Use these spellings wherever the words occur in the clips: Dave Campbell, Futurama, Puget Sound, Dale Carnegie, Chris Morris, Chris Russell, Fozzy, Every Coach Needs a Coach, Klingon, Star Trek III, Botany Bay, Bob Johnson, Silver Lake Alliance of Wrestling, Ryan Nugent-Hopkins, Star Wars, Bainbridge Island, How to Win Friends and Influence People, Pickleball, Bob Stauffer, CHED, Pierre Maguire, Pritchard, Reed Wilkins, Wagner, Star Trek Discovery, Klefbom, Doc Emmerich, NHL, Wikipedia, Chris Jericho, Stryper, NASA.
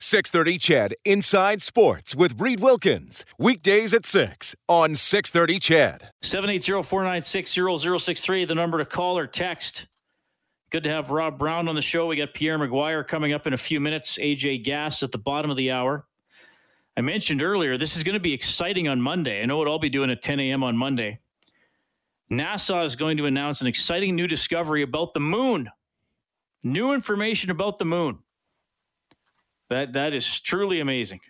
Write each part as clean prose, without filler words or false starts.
6:30 Chad Inside Sports with Reed Wilkins. Weekdays at 6 on 6:30 Chad. 780-496-0063, the number to call or text. Good to have Rob Brown on the show. We got Pierre McGuire coming up in a few minutes. AJ Gass at the bottom of the hour. I mentioned earlier, this is going to be exciting on Monday. I know what I'll be doing at 10 a.m. on Monday. NASA is going to announce an exciting new discovery about the moon. New information about the moon. That is truly amazing.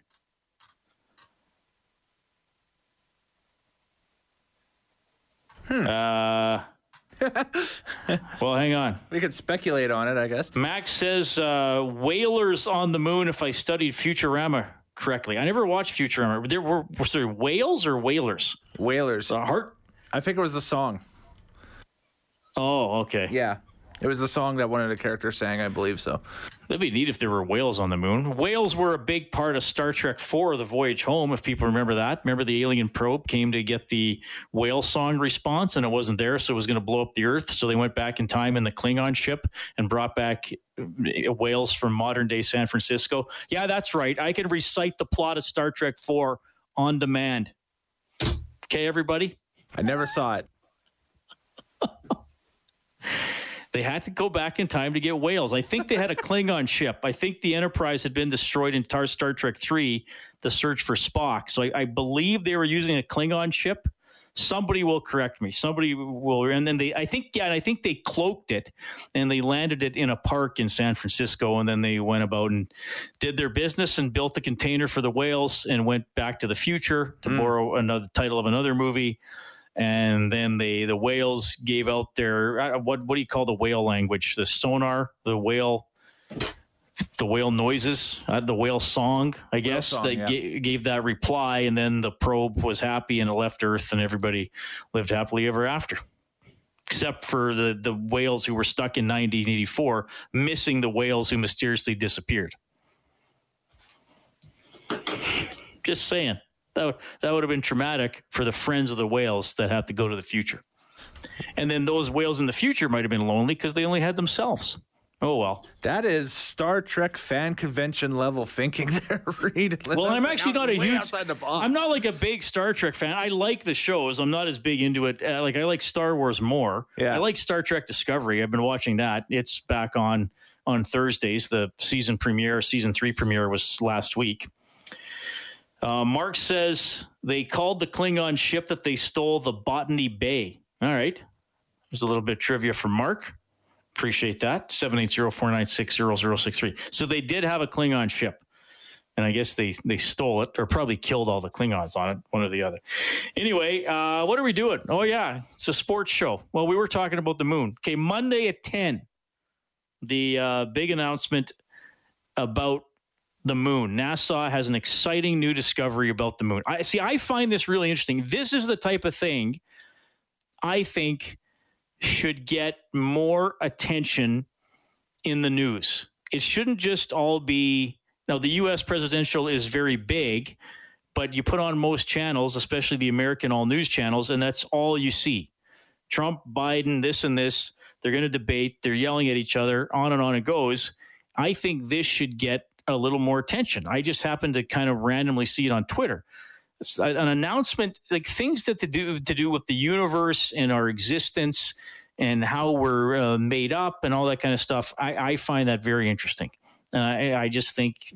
Well, hang on. We could speculate on it, I guess. Max says, whalers on the moon, if I studied Futurama correctly. I never watched Futurama. There were whales or whalers? Whalers. I think it was the song. Oh, okay. Yeah. It was the song that one of the characters sang, I believe so. That'd be neat if there were whales on the moon. Whales were a big part of Star Trek IV, The Voyage Home, if people remember that. Remember the alien probe came to get the whale song response, and it wasn't there, so it was going to blow up the Earth. So they went back in time in the Klingon ship and brought back whales from modern-day San Francisco. Yeah, that's right. I can recite the plot of Star Trek IV on demand. Okay, everybody? I never saw it. They had to go back in time to get whales. I think they had a Klingon ship. I think the Enterprise had been destroyed in Star Trek III, The Search for Spock. So I believe they were using a Klingon ship. Somebody will correct me. Somebody will. And then I think they cloaked it and they landed it in a park in San Francisco. And then they went about and did their business and built a container for the whales and went back to the future to borrow another title of another movie. And then the whales gave out their what do you call the whale language? The sonar, the whale noises, the whale song, I guess. Whale song, gave that reply, and then the probe was happy and it left Earth, and everybody lived happily ever after, except for the whales who were stuck in 1984, missing the whales who mysteriously disappeared. Just saying. That would have been traumatic for the friends of the whales that have to go to the future. And then those whales in the future might have been lonely because they only had themselves. Oh, well. That is Star Trek fan convention level thinking there, Reed. Well, I'm actually not I'm not like a big Star Trek fan. I like the shows. I'm not as big into it. I like Star Wars more. Yeah. I like Star Trek Discovery. I've been watching that. It's back on Thursdays. The season 3 premiere was last week. Mark says they called the Klingon ship that they stole the Botany Bay. All right. There's a little bit of trivia from Mark. Appreciate that. 780-496-0063. So they did have a Klingon ship. And I guess they stole it or probably killed all the Klingons on it, one or the other. Anyway, what are we doing? Oh, yeah. It's a sports show. Well, we were talking about the moon. Okay, Monday at 10, the big announcement about the moon. NASA has an exciting new discovery about the moon. I find this really interesting. This is the type of thing I think should get more attention in the news. It shouldn't just all be now. The U.S. presidential is very big, but you put on most channels, especially the American all news channels, and that's all you see. Trump, Biden, this and this. They're going to debate. They're yelling at each other. On it goes. I think this should get a little more attention. I just happened to kind of randomly see it on Twitter. It's an announcement, like things that to do with the universe and our existence and how we're made up and all that kind of stuff. I find that very interesting. And I just think,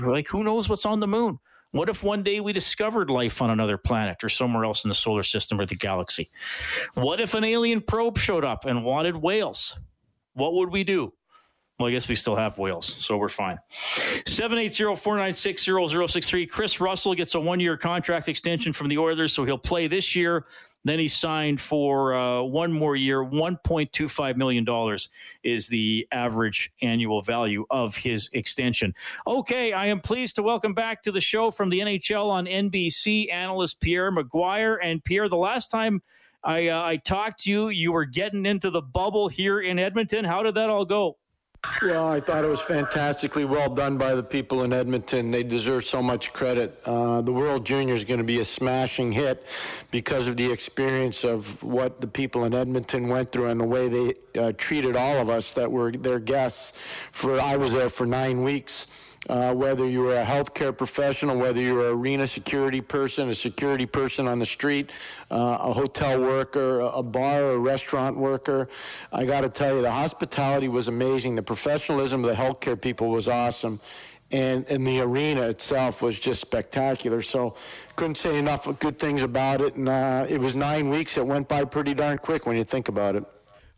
like, who knows what's on the moon? What if one day we discovered life on another planet or somewhere else in the solar system or the galaxy? What if an alien probe showed up and wanted whales? What would we do? Well, I guess we still have whales, so we're fine. 780-496-0063. Chris Russell gets a one-year contract extension from the Oilers, so he'll play this year Then he signed for one more year. $1.25 million is the average annual value of his extension. Okay, I am pleased to welcome back to the show from the NHL on NBC analyst Pierre Maguire. And Pierre, the last time I talked to you, you were getting into the bubble here in Edmonton. How did that all go? Well, I thought it was fantastically well done by the people in Edmonton. They deserve so much credit. The World Junior is going to be a smashing hit because of the experience of what the people in Edmonton went through and the way they treated all of us that were their guests. I was there for 9 weeks. Whether you were a healthcare professional, whether you were an arena security person, a security person on the street, a hotel worker, a bar or restaurant worker, I got to tell you, the hospitality was amazing. The professionalism of the healthcare people was awesome. And the arena itself was just spectacular. So couldn't say enough good things about it. And it was 9 weeks. It went by pretty darn quick when you think about it.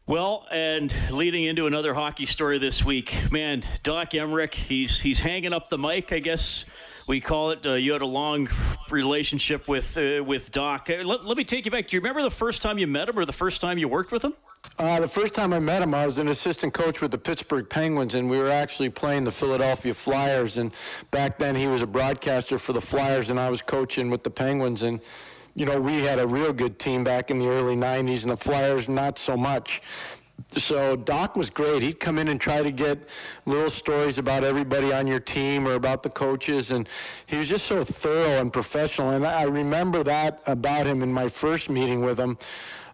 Well, and leading into another hockey story this week, man, Doc Emmerich, he's hanging up the mic, I guess we call it. You had a long relationship with Doc. Let me take you back. Do you remember the first time you met him or the first time you worked with him? The first time I met him, I was an assistant coach with the Pittsburgh Penguins, and we were actually playing the Philadelphia Flyers. And back then he was a broadcaster for the Flyers, and I was coaching with the Penguins. And you know, we had a real good team back in the early 90s, and the Flyers, not so much. So Doc was great. He'd come in and try to get little stories about everybody on your team or about the coaches, and he was just so thorough and professional. And I remember that about him in my first meeting with him.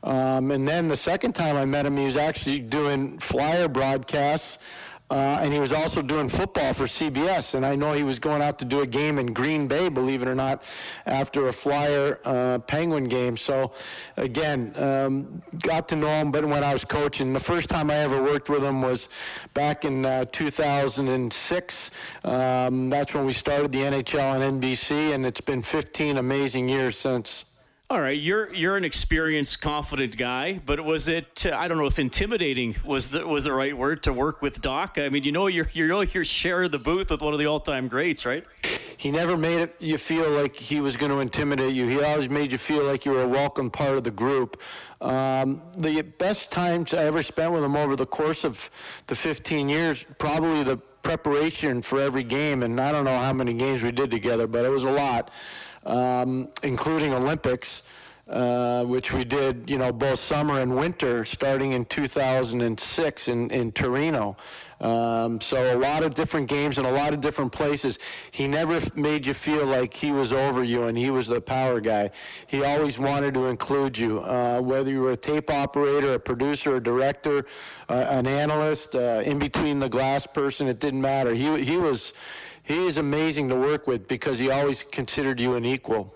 And then the second time I met him, he was actually doing Flyer broadcasts. And he was also doing football for CBS, and I know he was going out to do a game in Green Bay, believe it or not, after a Flyer Penguin game. So, again, got to know him, but when I was coaching, the first time I ever worked with him was back in 2006. That's when we started the NHL on NBC, and it's been 15 amazing years since. All right, you're an experienced, confident guy, but was it? I don't know if intimidating was the right word to work with Doc. I mean, you're sharing the booth with one of the all-time greats, right? He never made it. You feel like he was going to intimidate you. He always made you feel like you were a welcome part of the group. The best times I ever spent with him over the course of the 15 years, probably the preparation for every game, and I don't know how many games we did together, but it was a lot. Including Olympics, which we did, both summer and winter, starting in 2006 in Torino. So a lot of different games in a lot of different places. He never made you feel like he was over you and he was the power guy. He always wanted to include you, whether you were a tape operator, a producer, a director, an analyst, in between the glass person. It didn't matter. He is amazing to work with because he always considered you an equal.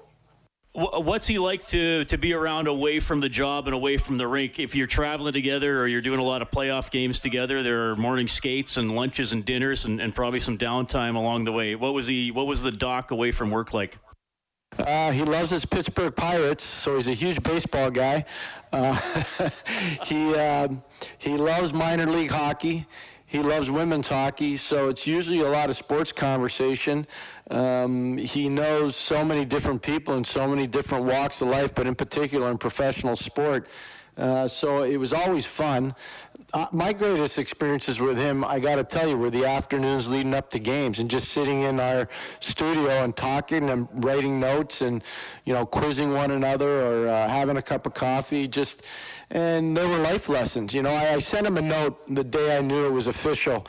What's he like to be around away from the job and away from the rink? If you're traveling together or you're doing a lot of playoff games together, there are morning skates and lunches and dinners and probably some downtime along the way. What was the Doc away from work like? He loves his Pittsburgh Pirates, so he's a huge baseball guy. He loves minor league hockey. He loves women's hockey, so it's usually a lot of sports conversation. He knows so many different people in so many different walks of life, but in particular in professional sport. So it was always fun. My greatest experiences with him, I got to tell you, were the afternoons leading up to games and just sitting in our studio and talking and writing notes and, quizzing one another or having a cup of coffee. And they were life lessons. I sent him a note the day I knew it was official.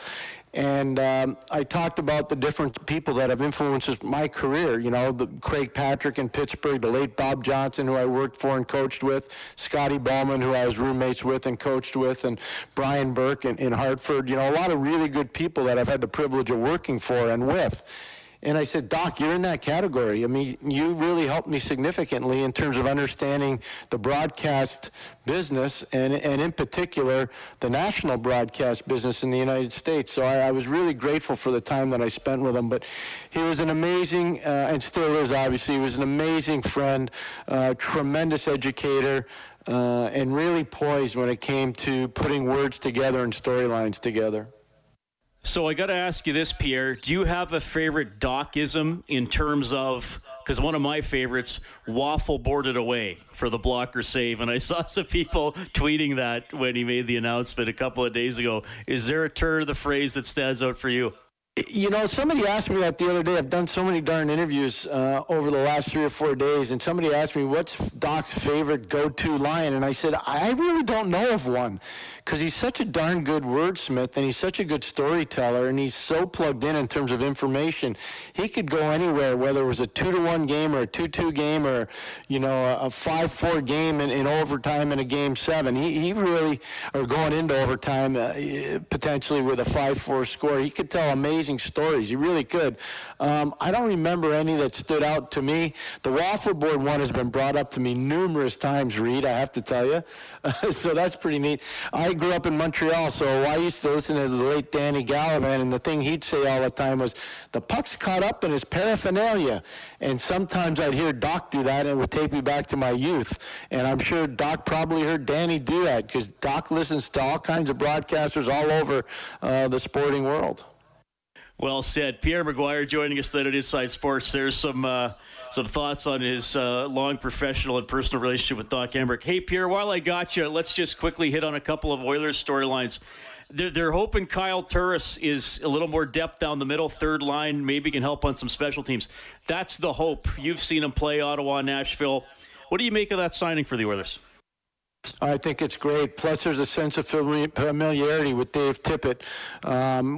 And I talked about the different people that have influenced my career, the Craig Patrick in Pittsburgh, the late Bob Johnson, who I worked for and coached with, Scotty Bowman, who I was roommates with and coached with, and Brian Burke in Hartford. A lot of really good people that I've had the privilege of working for and with. And I said, Doc, you're in that category. I mean, you really helped me significantly in terms of understanding the broadcast business and in particular, the national broadcast business in the United States. So I was really grateful for the time that I spent with him. But he was an amazing, and still is obviously, he was an amazing friend, tremendous educator, and really poised when it came to putting words together and storylines together. So I got to ask you this, Pierre. Do you have a favorite Docism in terms of because one of my favorites, Waffle boarded away for the blocker save. And I saw some people tweeting that when he made the announcement a couple of days ago. Is there a turn of the phrase that stands out for you? You know, somebody asked me that the other day. I've done so many darn interviews over the last 3 or 4 days, and somebody asked me, what's Doc's favorite go-to line? And I said, I really don't know of one, because he's such a darn good wordsmith, and he's such a good storyteller, and he's so plugged in terms of information. He could go anywhere, whether it was a 2-1 game or a 2-2 game or, you know, a 5-4 game in overtime in a game seven. He really, or going into overtime potentially with a 5-4 score, he could tell amazing stories. You really could. I don't remember any that stood out to me. The waffle board one has been brought up to me numerous times, Reed, I have to tell you. So that's pretty neat. I grew up in Montreal, so I used to listen to the late Danny Gallivan, and the thing he'd say all the time was, the puck's caught up in his paraphernalia. And sometimes I'd hear Doc do that, and it would take me back to my youth. And I'm sure Doc probably heard Danny do that, because Doc listens to all kinds of broadcasters all over the sporting world. Well said. Pierre Maguire joining us tonight at Inside Sports. There's some thoughts on his long professional and personal relationship with Doc Emmerich. Hey, Pierre, while I got you, let's just quickly hit on a couple of Oilers storylines. They're hoping Kyle Turris is a little more depth down the middle, third line, maybe can help on some special teams. That's the hope. You've seen him play Ottawa, Nashville. What do you make of that signing for the Oilers? I think it's great. Plus, there's a sense of familiarity with Dave Tippett,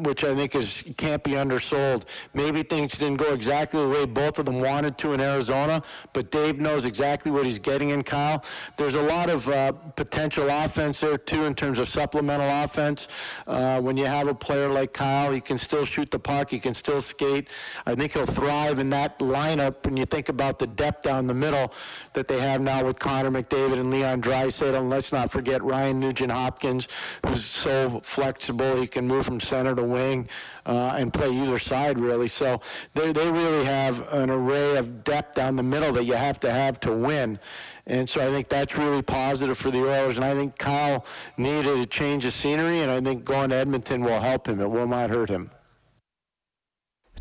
which I think can't be undersold. Maybe things didn't go exactly the way both of them wanted to in Arizona, but Dave knows exactly what he's getting in Kyle. There's a lot of potential offense there, too, in terms of supplemental offense. When you have a player like Kyle, he can still shoot the puck. He can still skate. I think he'll thrive in that lineup when you think about the depth down the middle that they have now with Connor McDavid and Leon Draisaitl. And let's not forget Ryan Nugent-Hopkins, who's so flexible. He can move from center to wing and play either side, really. So they really have an array of depth down the middle that you have to win. And so I think that's really positive for the Oilers. And I think Kyle needed a change of scenery, and I think going to Edmonton will help him. It will not hurt him.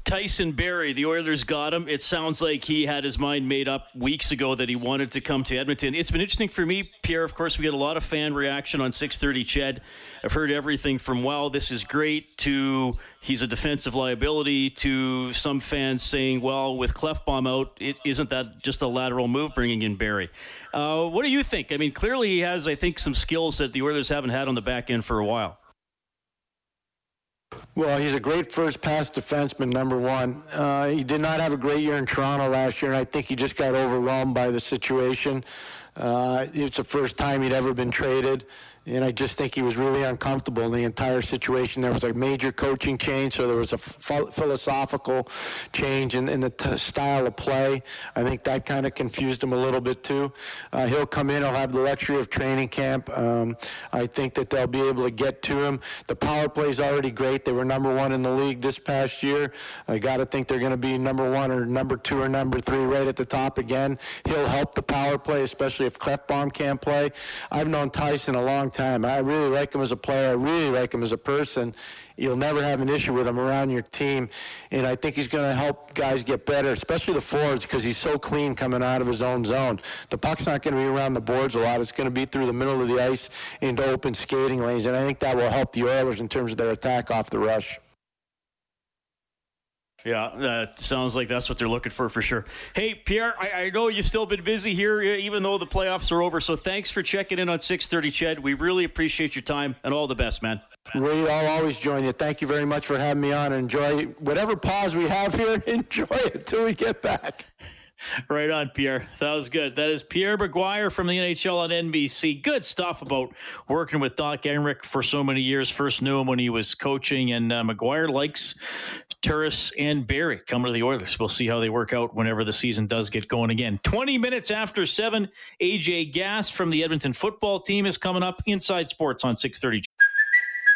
Tyson Berry, the Oilers got him. It sounds like he had his mind made up weeks ago that he wanted to come to Edmonton. It's been interesting for me, Pierre. Of course, we get a lot of fan reaction on 630 Ched. I've heard everything from, wow, this is great, to he's a defensive liability, to some fans saying, well, with Klefbom out, isn't that just a lateral move bringing in Berry? What do you think? I mean, clearly he has, I think, some skills that the Oilers haven't had on the back end for a while. Well, he's a great first-pass defenseman, number one. He did not have a great year in Toronto last year, and I think he just got overwhelmed by the situation. It's the first time he'd ever been traded, and I just think he was really uncomfortable in the entire situation. There was a major coaching change, so there was a philosophical change in the style of play. I think that kind of confused him a little bit, too. He'll come in. He'll have the luxury of training camp. I think that they'll be able to get to him. The power play is already great. They were number one in the league this past year. I got to think they're going to be number one or number two or number three right at the top again. He'll help the power play, especially if Klefbom can't play. I've known Tyson a long time. I really like him as a player. I really like him as a person. You'll never have an issue with him around your team, and I think he's going to help guys get better, especially the forwards, because he's so clean coming out of his own zone. The puck's not going to be around the boards a lot. It's going to be through the middle of the ice into open skating lanes, and I think that will help the Oilers in terms of their attack off the rush. Yeah, that sounds like that's what they're looking for sure. Hey, Pierre, I know you've still been busy here, even though the playoffs are over, so thanks for checking in on 630 Ched. We really appreciate your time, and all the best, man. Reed, I'll always join you. Thank you very much for having me on. Enjoy whatever pause we have here. Enjoy it till we get back. Right on, Pierre. That was good. That is Pierre Maguire from the NHL on NBC. Good stuff about working with Doc Emmerich for so many years. First knew him when he was coaching, and Maguire likes Turris and Berry coming to the Oilers. We'll see how they work out whenever the season does get going again. 20 minutes after 7, AJ Gass from the Edmonton football team is coming up. Inside Sports on 630.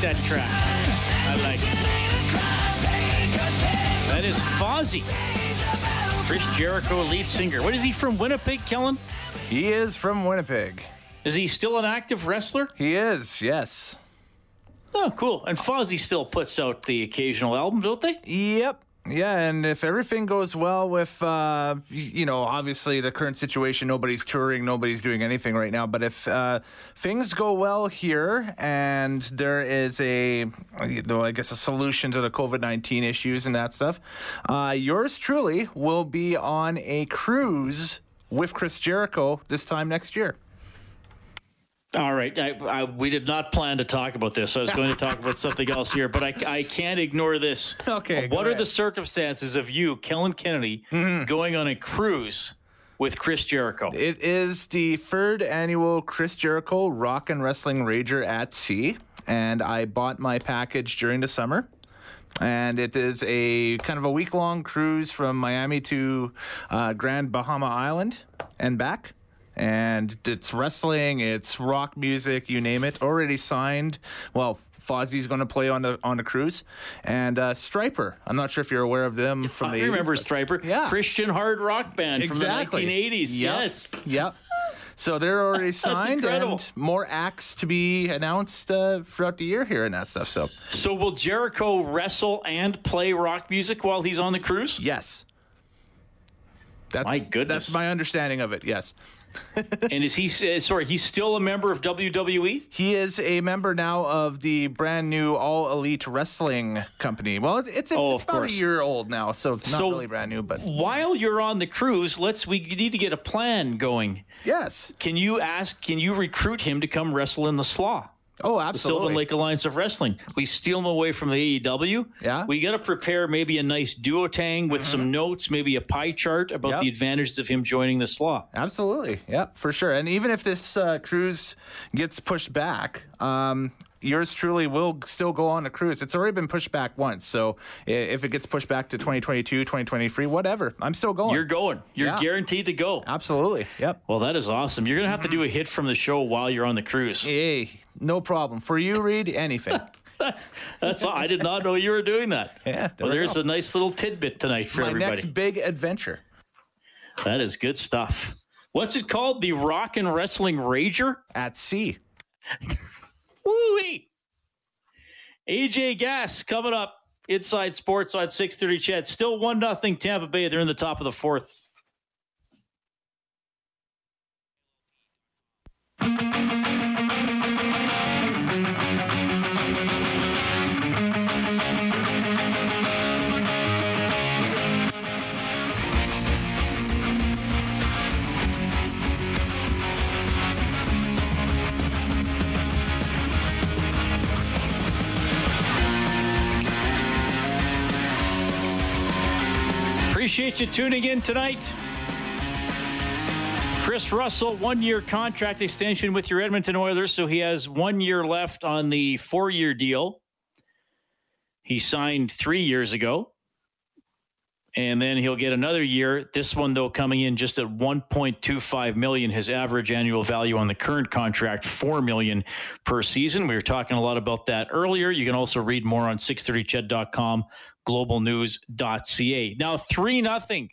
That track. I like it. That is Fozzy. Chris Jericho, lead singer. What is he from Winnipeg, Kellen? He is from Winnipeg. Is he still an active wrestler? He is, yes. Oh, cool. And Fozzy still puts out the occasional album, don't they? Yep. Yeah, and if everything goes well with, obviously the current situation, nobody's touring, nobody's doing anything right now. But if things go well here and there is a solution to the COVID-19 issues and that stuff, yours truly will be on a cruise with Chris Jericho this time next year. All right. We did not plan to talk about this. I was going to talk about something else here, but I can't ignore this. Okay. What are the circumstances of you, Kellen Kennedy, going on a cruise with Chris Jericho? It is the third annual Chris Jericho Rock and Wrestling Rager at Sea, and I bought my package during the summer. And it is a kind of a week-long cruise from Miami to Grand Bahama Island and back. And it's wrestling, it's rock music, you name it. Already signed. Well, Fozzy's going to play on the cruise, and Stryper. I'm not sure if you're aware of them from the. I remember 80s, Stryper, yeah. Christian hard rock band from the 1980s. Yep. Yes. Yep. So they're already signed, and more acts to be announced throughout the year here and that stuff. So will Jericho wrestle and play rock music while he's on the cruise? Yes. My goodness. That's my understanding of it. Yes. And is he? Sorry, he's still a member of WWE? He is a member now of the brand new All Elite Wrestling company. Well, it's about a year old now, so not really brand new. But while you're on the cruise, we need to get a plan going. Yes. Can you recruit him to come wrestle in the Slaw? Oh, absolutely. The Silver Lake Alliance of Wrestling. We steal them away from the AEW. Yeah. We got to prepare maybe a nice duotang with some notes, maybe a pie chart about the advantages of him joining the Slaw. Absolutely. Yeah, for sure. And even if this cruise gets pushed back, yours truly will still go on a cruise. It's already been pushed back once. So if it gets pushed back to 2022, 2023, whatever, I'm still going. You're going. You're guaranteed to go. Absolutely. Yep. Well, that is awesome. You're going to have to do a hit from the show while you're on the cruise. Hey, no problem. For you, Reed, anything. That's all. I did not know you were doing that. Yeah. There's a nice little tidbit tonight for everybody. My next big adventure. That is good stuff. What's it called? The Rock and Wrestling Rager? At sea. Woo-wee! AJ Gass coming up. Inside Sports on 6:30 Chat. Still 1-0 Tampa Bay. They're in the top of the fourth. Appreciate you tuning in tonight. Chris Russell, 1-year contract extension with your Edmonton Oilers, so he has 1 year left on the 4-year deal. He signed 3 years ago, and then he'll get another year. This one, though, coming in just at $1.25 million. His average annual value on the current contract, $4 million per season. We were talking a lot about that earlier. You can also read more on 630ched.com. globalnews.ca. Now 3-0.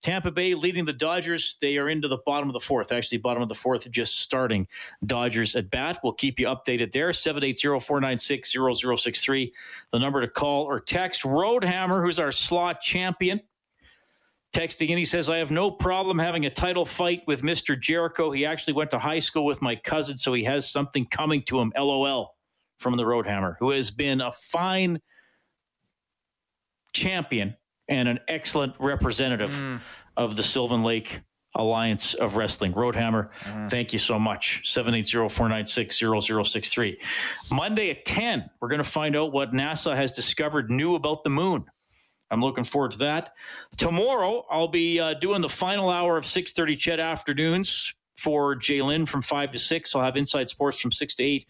Tampa Bay leading the Dodgers. They are into the bottom of the fourth. Actually, bottom of the fourth just starting. Dodgers at bat. We'll keep you updated there. 780-496-0063. The number to call or text. Roadhammer, who's our slot champion, texting in. He says, I have no problem having a title fight with Mr. Jericho. He actually went to high school with my cousin, so he has something coming to him. LOL from the Roadhammer, who has been a fine champion and an excellent representative of the Sylvan Lake Alliance of Wrestling. Roadhammer, thank you so much. 780-496-0063. Monday at 10, we're going to find out what NASA has discovered new about the moon. I'm looking forward to that. Tomorrow, I'll be doing the final hour of 6:30 Chet Afternoons for Jaylin from 5 to 6. I'll have Inside Sports from 6 to 8.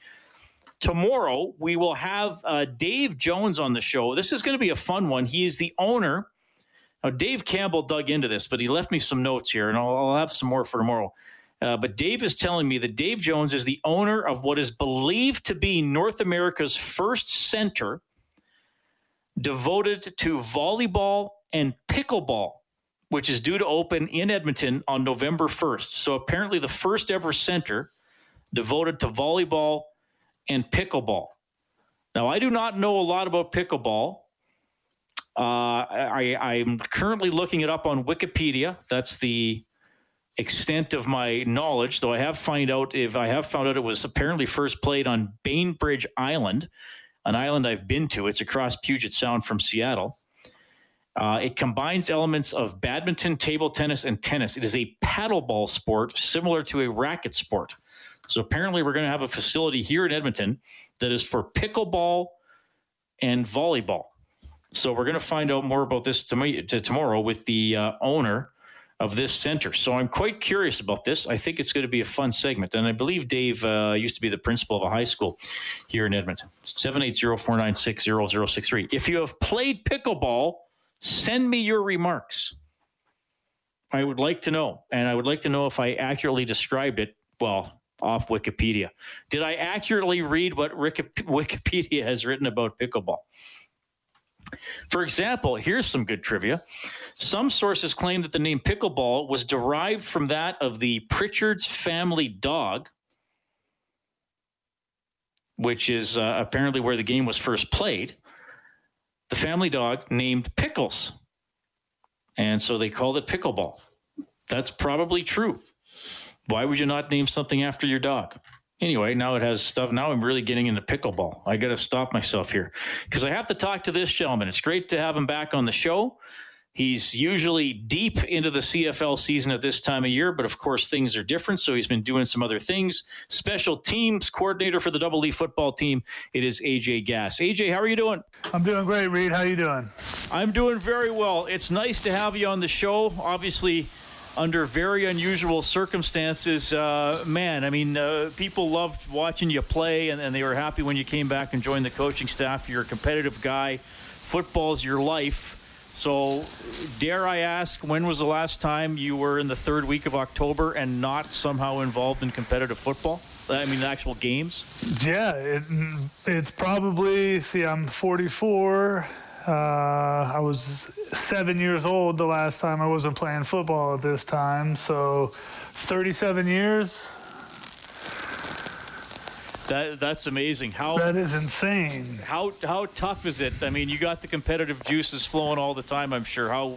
Tomorrow, we will have Dave Jones on the show. This is going to be a fun one. He is the owner. Now, Dave Campbell dug into this, but he left me some notes here, and I'll have some more for tomorrow. But Dave is telling me that Dave Jones is the owner of what is believed to be North America's first center devoted to volleyball and pickleball, which is due to open in Edmonton on November 1st. So apparently the first ever center devoted to volleyball and pickleball. Now, I do not know a lot about pickleball. I'm currently looking it up on Wikipedia. That's the extent of my knowledge, though I have found out it was apparently first played on Bainbridge Island, an island I've been to. It's across Puget Sound from Seattle. It combines elements of badminton, table tennis, and tennis. It is a paddleball sport similar to a racket sport. So apparently we're going to have a facility here in Edmonton that is for pickleball and volleyball. So we're going to find out more about this tomorrow with the owner of this center. So I'm quite curious about this. I think it's going to be a fun segment. And I believe Dave used to be the principal of a high school here in Edmonton. 780-496-0063. If you have played pickleball, send me your remarks. I would like to know. And I would like to know if I accurately described it. Well, off Wikipedia. Did I accurately read what Wikipedia has written about pickleball? For example, here's some good trivia. Some sources claim that the name pickleball was derived from that of the Pritchard's family dog, which is apparently where the game was first played. The family dog named Pickles. And so they called it pickleball. That's probably true. Why would you not name something after your dog? Anyway, now it has stuff. Now I'm really getting into pickleball. I got to stop myself here because I have to talk to this gentleman. It's great to have him back on the show. He's usually deep into the CFL season at this time of year, but of course things are different. So he's been doing some other things. Special teams coordinator for the Double E football team. It is AJ Gass. AJ, how are you doing? I'm doing great, Reed. How are you doing? I'm doing very well. It's nice to have you on the show. Obviously, under very unusual circumstances, people loved watching you play, and they were happy when you came back and joined the coaching staff. You're a competitive guy. Football's your life. So dare I ask, when was the last time you were in the third week of October and not somehow involved in competitive football? I mean, actual games? Yeah, it's probably, I'm 44. I was 7 years old the last time I wasn't playing football at this time, so 37 years. That's amazing. That is insane. How tough is it? I mean, you got the competitive juices flowing all the time, I'm sure. How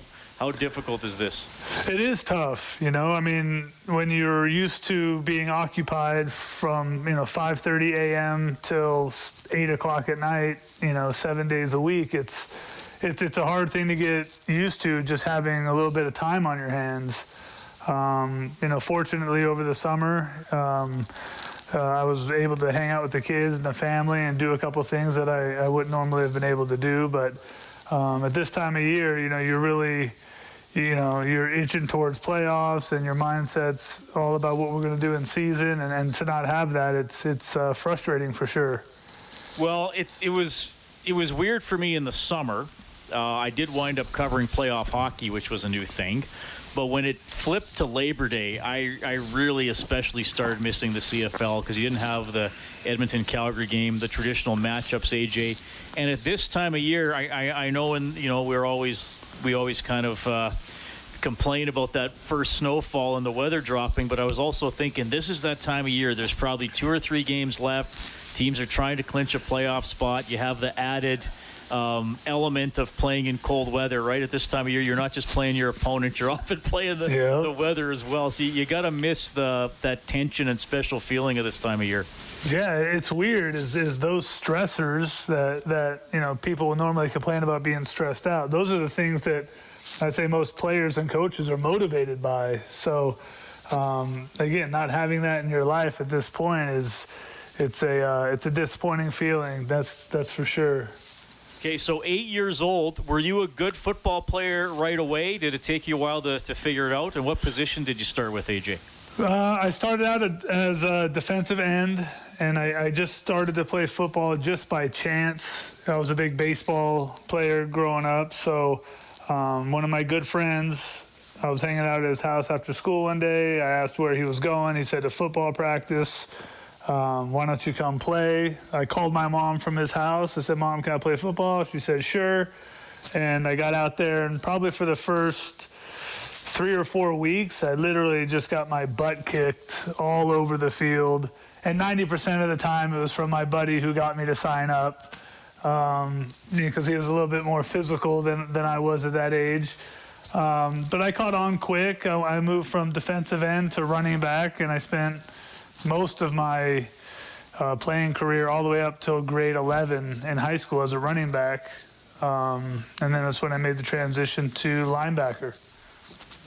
difficult is this? It is tough, I mean, when you're used to being occupied from, 5:30 a.m. till 8 o'clock at night, 7 days a week, it's a hard thing to get used to, just having a little bit of time on your hands. Fortunately, over the summer, I was able to hang out with the kids and the family and do a couple things that I wouldn't normally have been able to do, but at this time of year, you're really, you're itching towards playoffs, and your mindset's all about what we're going to do in season, and to not have that, it's frustrating for sure. Well, it was weird for me in the summer. I did wind up covering playoff hockey, which was a new thing, but when it flipped to Labor Day, I really especially started missing the CFL because you didn't have the Edmonton-Calgary game, the traditional matchups, AJ. And at this time of year, I know, and we always kind of complain about that first snowfall and the weather dropping, but I was also thinking this is that time of year. There's probably two or three games left. Teams are trying to clinch a playoff spot. You have the added element of playing in cold weather, right? At this time of year, you're not just playing your opponent, you're often playing the weather as well. So you got to miss that tension and special feeling of this time of year. Yeah, it's weird. Is those stressors that people normally complain about being stressed out? Those are the things that I'd say most players and coaches are motivated by. So, again, not having that in your life at this point is, it's a disappointing feeling. That's for sure. Okay, so 8 years old, were you a good football player right away? Did it take you a while to figure it out? And what position did you start with, AJ? I started out as a defensive end, and I just started to play football just by chance. I was a big baseball player growing up, so one of my good friends, I was hanging out at his house after school one day. I asked where he was going. He said, to football practice. Why don't you come play? I called my mom from his house. I said, Mom, can I play football? She said, sure. And I got out there, and probably for the first 3 or 4 weeks, I literally just got my butt kicked all over the field. And 90% of the time, it was from my buddy who got me to sign up, because he was a little bit more physical than I was at that age. But I caught on quick. I moved from defensive end to running back, and I spent most of my playing career all the way up till grade 11 in high school as a running back. And then that's when I made the transition to linebacker.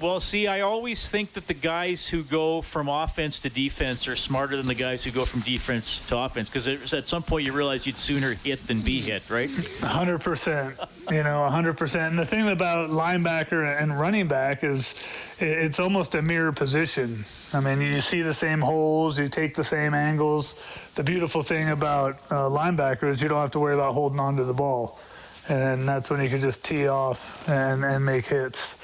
Well, see, I always think that the guys who go from offense to defense are smarter than the guys who go from defense to offense, because at some point you realize you'd sooner hit than be hit, right? 100%. 100%. And the thing about linebacker and running back is it's almost a mirror position. I mean, you see the same holes, you take the same angles. The beautiful thing about linebacker is you don't have to worry about holding on to the ball. And that's when you can just tee off and make hits.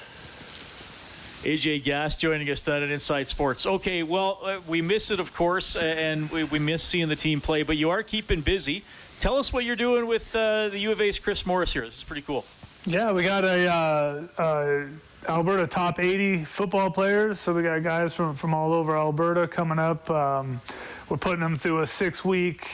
AJ Gass joining us down at Inside Sports. Okay, well, we miss it, of course, and we miss seeing the team play, but you are keeping busy. Tell us what you're doing with the U of A's Chris Morris here. This is pretty cool. Yeah, we got a Alberta top 80 football players, so we got guys from all over Alberta coming up. We're putting them through a 6-week,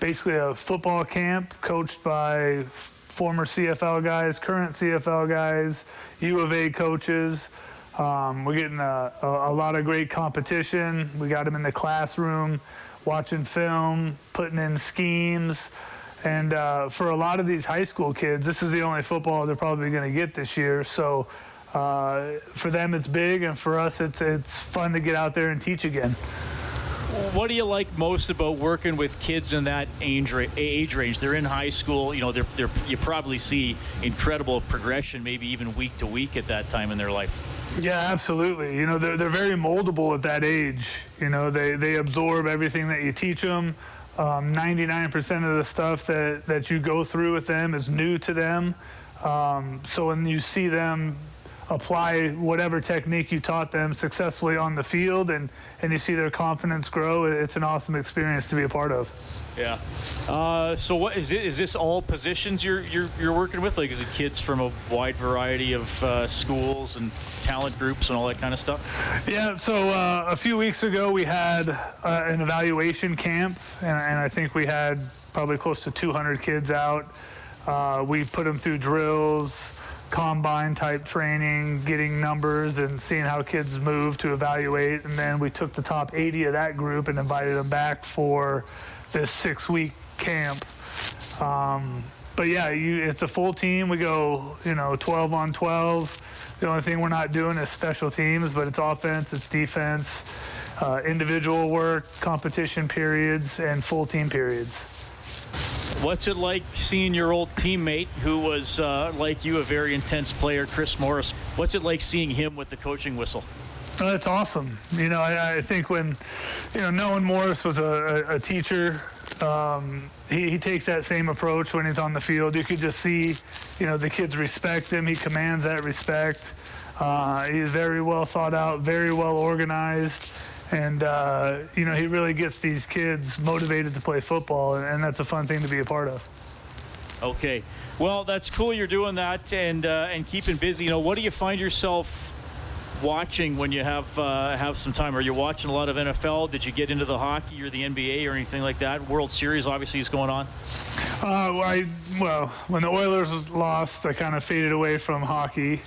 basically a football camp coached by former CFL guys, current CFL guys, U of A coaches. We're getting a lot of great competition. We got them in the classroom, watching film, putting in schemes. And for a lot of these high school kids, this is the only football they're probably going to get this year. So for them, it's big. And for us, it's fun to get out there and teach again. What do you like most about working with kids in that age range? They're in high school. You know, you probably see incredible progression, maybe even week to week at that time in their life. Yeah, absolutely. You know, they're very moldable at that age. You know, they absorb everything that you teach them. 99% of the stuff that you go through with them is new to them. So when you see them apply whatever technique you taught them successfully on the field, and you see their confidence grow. It's an awesome experience to be a part of. Yeah. So what is it? Is this all positions you're working with? Like, is it kids from a wide variety of schools and talent groups and all that kind of stuff? Yeah. So a few weeks ago we had an evaluation camp, and I think we had probably close to 200 kids out. We put them through drills, combine type training, getting numbers and seeing how kids move to evaluate. And then we took the top 80 of that group and invited them back for this 6-week camp. But yeah, it's a full team. We go, 12 on 12. The only thing we're not doing is special teams, but it's offense, it's defense, individual work, competition periods, and full team periods. What's it like seeing your old teammate, who was, like you, a very intense player, Chris Morris? What's it like seeing him with the coaching whistle? Oh, that's awesome. I think when, knowing Morris was a teacher, he takes that same approach when he's on the field. You could just see, the kids respect him. He commands that respect. He's very well thought out, very well organized. And, he really gets these kids motivated to play football, and that's a fun thing to be a part of. Okay. Well, that's cool you're doing that and keeping busy. What do you find yourself watching when you have some time? Are you watching a lot of NFL? Did you get into the hockey or the NBA or anything like that? World Series, obviously, is going on. When the Oilers lost, I kind of faded away from hockey.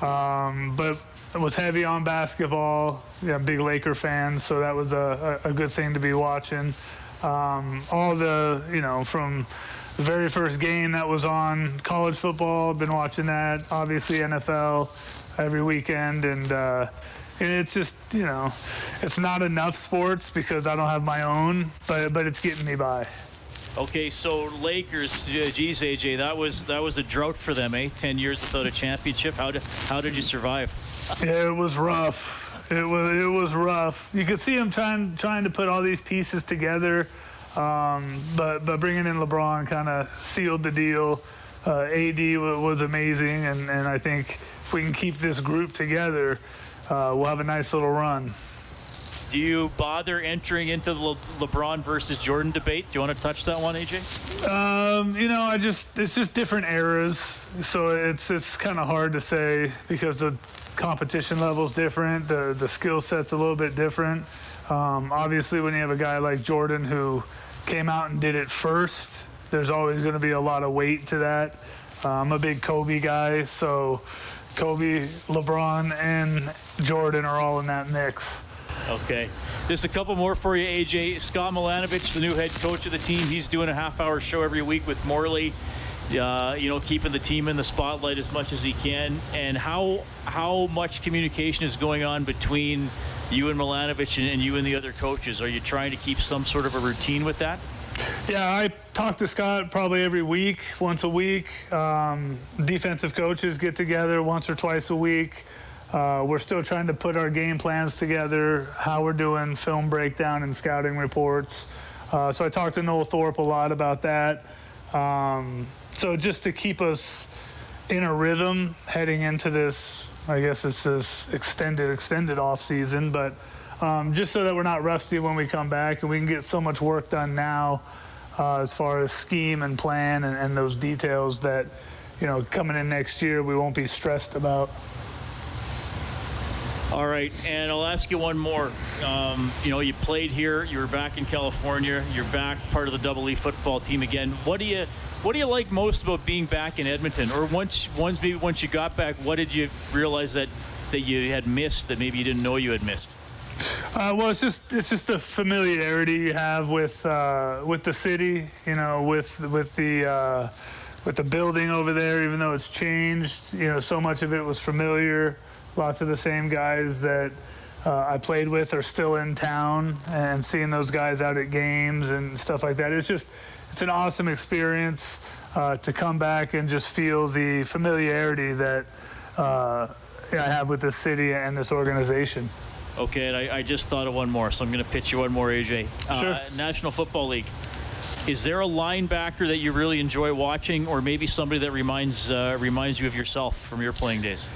But it was heavy on basketball. Yeah, big Laker fan, so that was a good thing to be watching. All the, from the very first game that was on, college football. I've been watching that, obviously NFL every weekend, and it's just, you know, it's not enough sports because I don't have my own, but it's getting me by. Okay, so Lakers, geez, AJ, that was a drought for them, eh? 10 years without a championship. How did you survive? It was rough. It was rough. You could see them trying to put all these pieces together, but bringing in LeBron kind of sealed the deal. AD was amazing, and I think if we can keep this group together, we'll have a nice little run. Do you bother entering into the LeBron versus Jordan debate? Do you want to touch that one, AJ? You know, it's just different eras, so it's kind of hard to say because the competition level's different, the skill set's a little bit different. Obviously, when you have a guy like Jordan who came out and did it first, there's always going to be a lot of weight to that. I'm a big Kobe guy, so Kobe, LeBron, and Jordan are all in that mix. Okay. Just a couple more for you, AJ. Scott Milanovich, the new head coach of the team, he's doing a half-hour show every week with Morley, you know, keeping the team in the spotlight as much as he can. And how much communication is going on between you and Milanovich and you and the other coaches? Are you trying to keep some sort of a routine with that? Yeah, I talk to Scott probably every week, once a week. Defensive coaches get together once or twice a week. We're still trying to put our game plans together, how we're doing film breakdown and scouting reports. So I talked to Noel Thorpe a lot about that. So just to keep us in a rhythm heading into this, I guess it's this extended off season, but just so that we're not rusty when we come back, and we can get so much work done now as far as scheme and plan and those details that, you know, coming in next year we won't be stressed about. All right, and I'll ask you one more. You know, you played here. You were back in California. You're back part of the EE football team again. What do you like most about being back in Edmonton? Or once you got back, what did you realize that you had missed that maybe you didn't know you had missed? Well, it's just the familiarity you have with the city. You know, with the building over there, even though it's changed. You know, so much of it was familiar. Lots of the same guys that I played with are still in town, and seeing those guys out at games and stuff like that. It's an awesome experience to come back and just feel the familiarity that I have with this city and this organization. Okay, and I just thought of one more, so I'm going to pitch you one more, AJ. Sure. National Football League. Is there a linebacker that you really enjoy watching, or maybe somebody that reminds you of yourself from your playing days?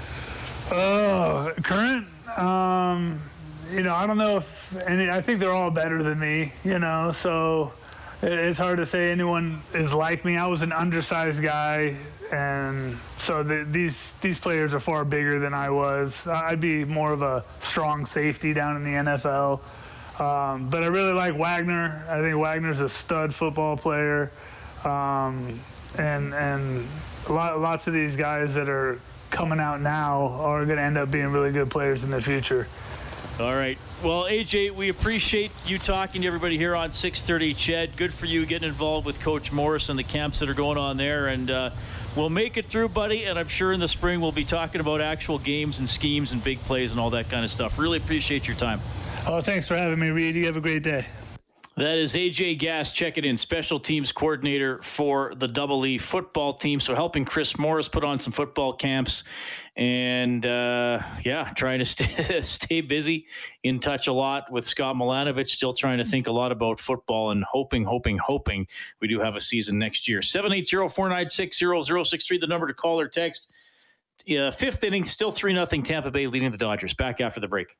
Oh, current? You know, I don't know if any. I think they're all better than me, you know, so it's hard to say anyone is like me. I was an undersized guy, and so these players are far bigger than I was. I'd be more of a strong safety down in the NFL. But I really like Wagner. I think Wagner's a stud football player. And lots of these guys that are coming out now are going to end up being really good players in the future. All right. Well, AJ, we appreciate you talking to everybody here on 630 CHED. Good for you getting involved with Coach Morris and the camps that are going on there. And we'll make it through, buddy. And I'm sure in the spring we'll be talking about actual games and schemes and big plays and all that kind of stuff. Really appreciate your time. Oh, thanks for having me, Reed. You have a great day. That is AJ Gass, check it in, special teams coordinator for the EE football team. So helping Chris Morris put on some football camps and, trying to stay busy, in touch a lot with Scott Milanovich, still trying to think a lot about football and hoping we do have a season next year. 780-496-0063, the number to call or text. Yeah, fifth inning, still 3-0, Tampa Bay leading the Dodgers. Back after the break.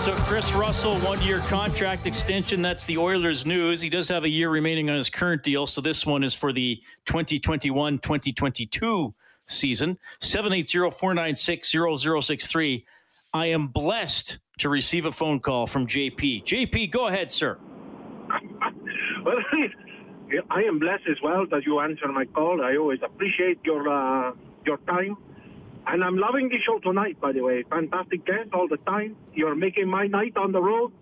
So Chris Russell, one-year contract extension. That's the Oilers news. He does have a year remaining on his current deal, so this one is for the 2021-2022 season. 780-496-0063. I am blessed to receive a phone call from JP. JP, go ahead, sir. Well, I am blessed as well that you answer my call. I always appreciate your time. And I'm loving the show tonight, by the way. Fantastic guests all the time. You're making my night on the road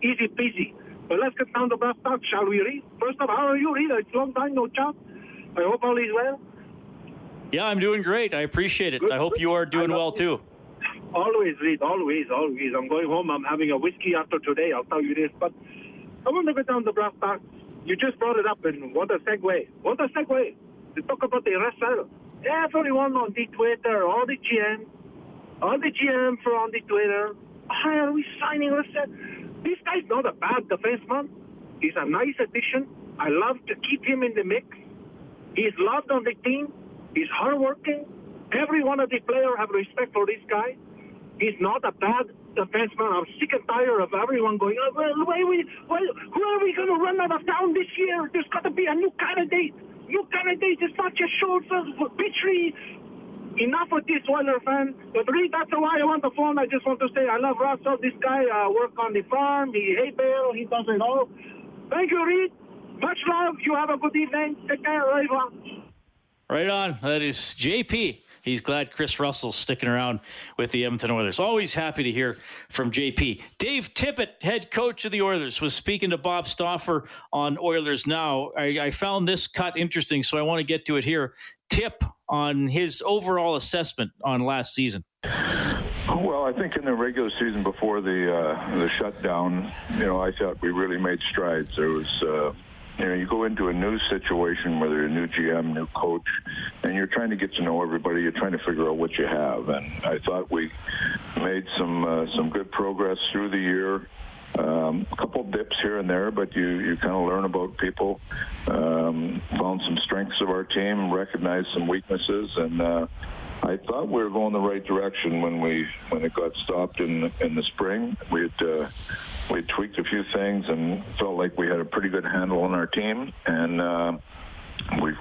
easy peasy. But let's get down to brass tacks, shall we, Reed? First off, how are you, Reed? It's a long time, no chat. I hope all is well. Yeah, I'm doing great. I appreciate it. Good. I hope you are doing well, too. Always, Reed. Always, always. I'm going home. I'm having a whiskey after today. I'll tell you this. But I want to get down to brass tacks. You just brought it up, and what a segue. What a segue. To talk about the wrestle. Everyone on the Twitter, all the GM for on the Twitter, why are we signing Russell? This guy's not a bad defenseman. He's a nice addition. I love to keep him in the mix. He's loved on the team. He's hardworking. Every one of the players have respect for this guy. He's not a bad defenseman. I'm sick and tired of everyone going, oh, well, who are we going to run out of town this year? There's got to be a new candidate. You can't date, it's not just short for Petrie. Enough with this Oilers fan. But Reed, that's why I want the phone. I just want to say I love Russell. This guy works on the farm, he hay bale, he does it all. Thank you, Reed. Much love. You have a good evening. Take care, everyone. Right on. That is JP. He's glad Chris Russell's sticking around with the Edmonton Oilers. Always happy to hear from JP. Dave Tippett, head coach of the Oilers, was speaking to Bob Stauffer on Oilers Now. I found this cut interesting, so I want to get to it here. Tip on his overall assessment on last season. Well, I think in the regular season before the shutdown, I thought we really made strides. There was... you go into a new situation, whether you're a new GM, new coach, and you're trying to get to know everybody. You're trying to figure out what you have. And I thought we made some good progress through the year. A couple dips here and there, but you kind of learn about people. Found some strengths of our team, recognized some weaknesses, and I thought we were going the right direction when it got stopped in the spring. We had tweaked a few things and felt like we had a pretty good handle on our team, and we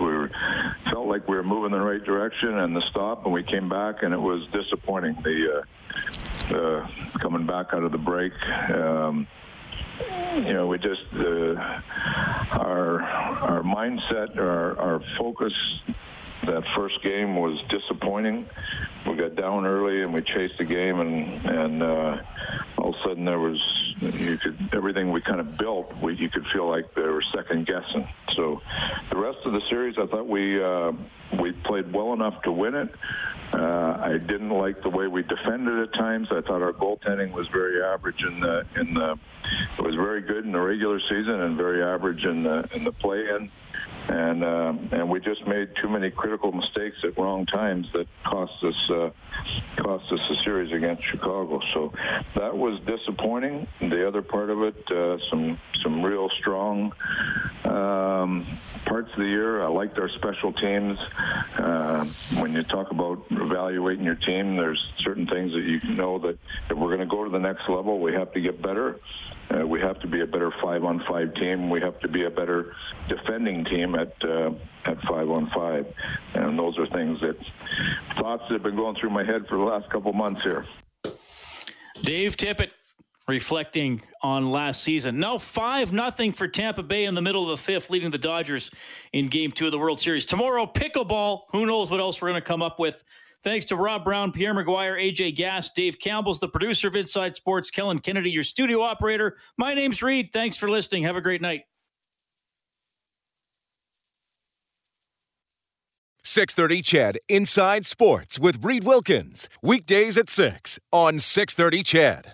felt like we were moving in the right direction. And the stop, and we came back, and it was disappointing. The coming back out of the break, we just our mindset, our focus. That first game was disappointing. We got down early and we chased the game, and all of a sudden there was everything we kind of built. You could feel like they were second guessing. So the rest of the series, I thought we played well enough to win it. I didn't like the way we defended at times. I thought our goaltending was very average it was very good in the regular season and very average in the play-in. And we just made too many critical mistakes at wrong times that cost us a series against Chicago. So that was disappointing. The other part of it, some real strong parts of the year. I liked our special teams. When you talk about evaluating your team, there's certain things that you know that if we're going to go to the next level, we have to get better. We have to be a better 5-on-5 team. We have to be a better defending team at 5-on-5. And those are thoughts that have been going through my head for the last couple months here. Dave Tippett reflecting on last season. Now 5-0 for Tampa Bay in the middle of the fifth, leading the Dodgers in Game 2 of the World Series. Tomorrow, pickleball. Who knows what else we're going to come up with. Thanks to Rob Brown, Pierre Maguire, AJ Gass, Dave Campbell's the producer of Inside Sports, Kellen Kennedy, your studio operator. My name's Reed. Thanks for listening. Have a great night. 6:30 CHED Inside Sports with Reed Wilkins. Weekdays at 6 on 6:30 CHED.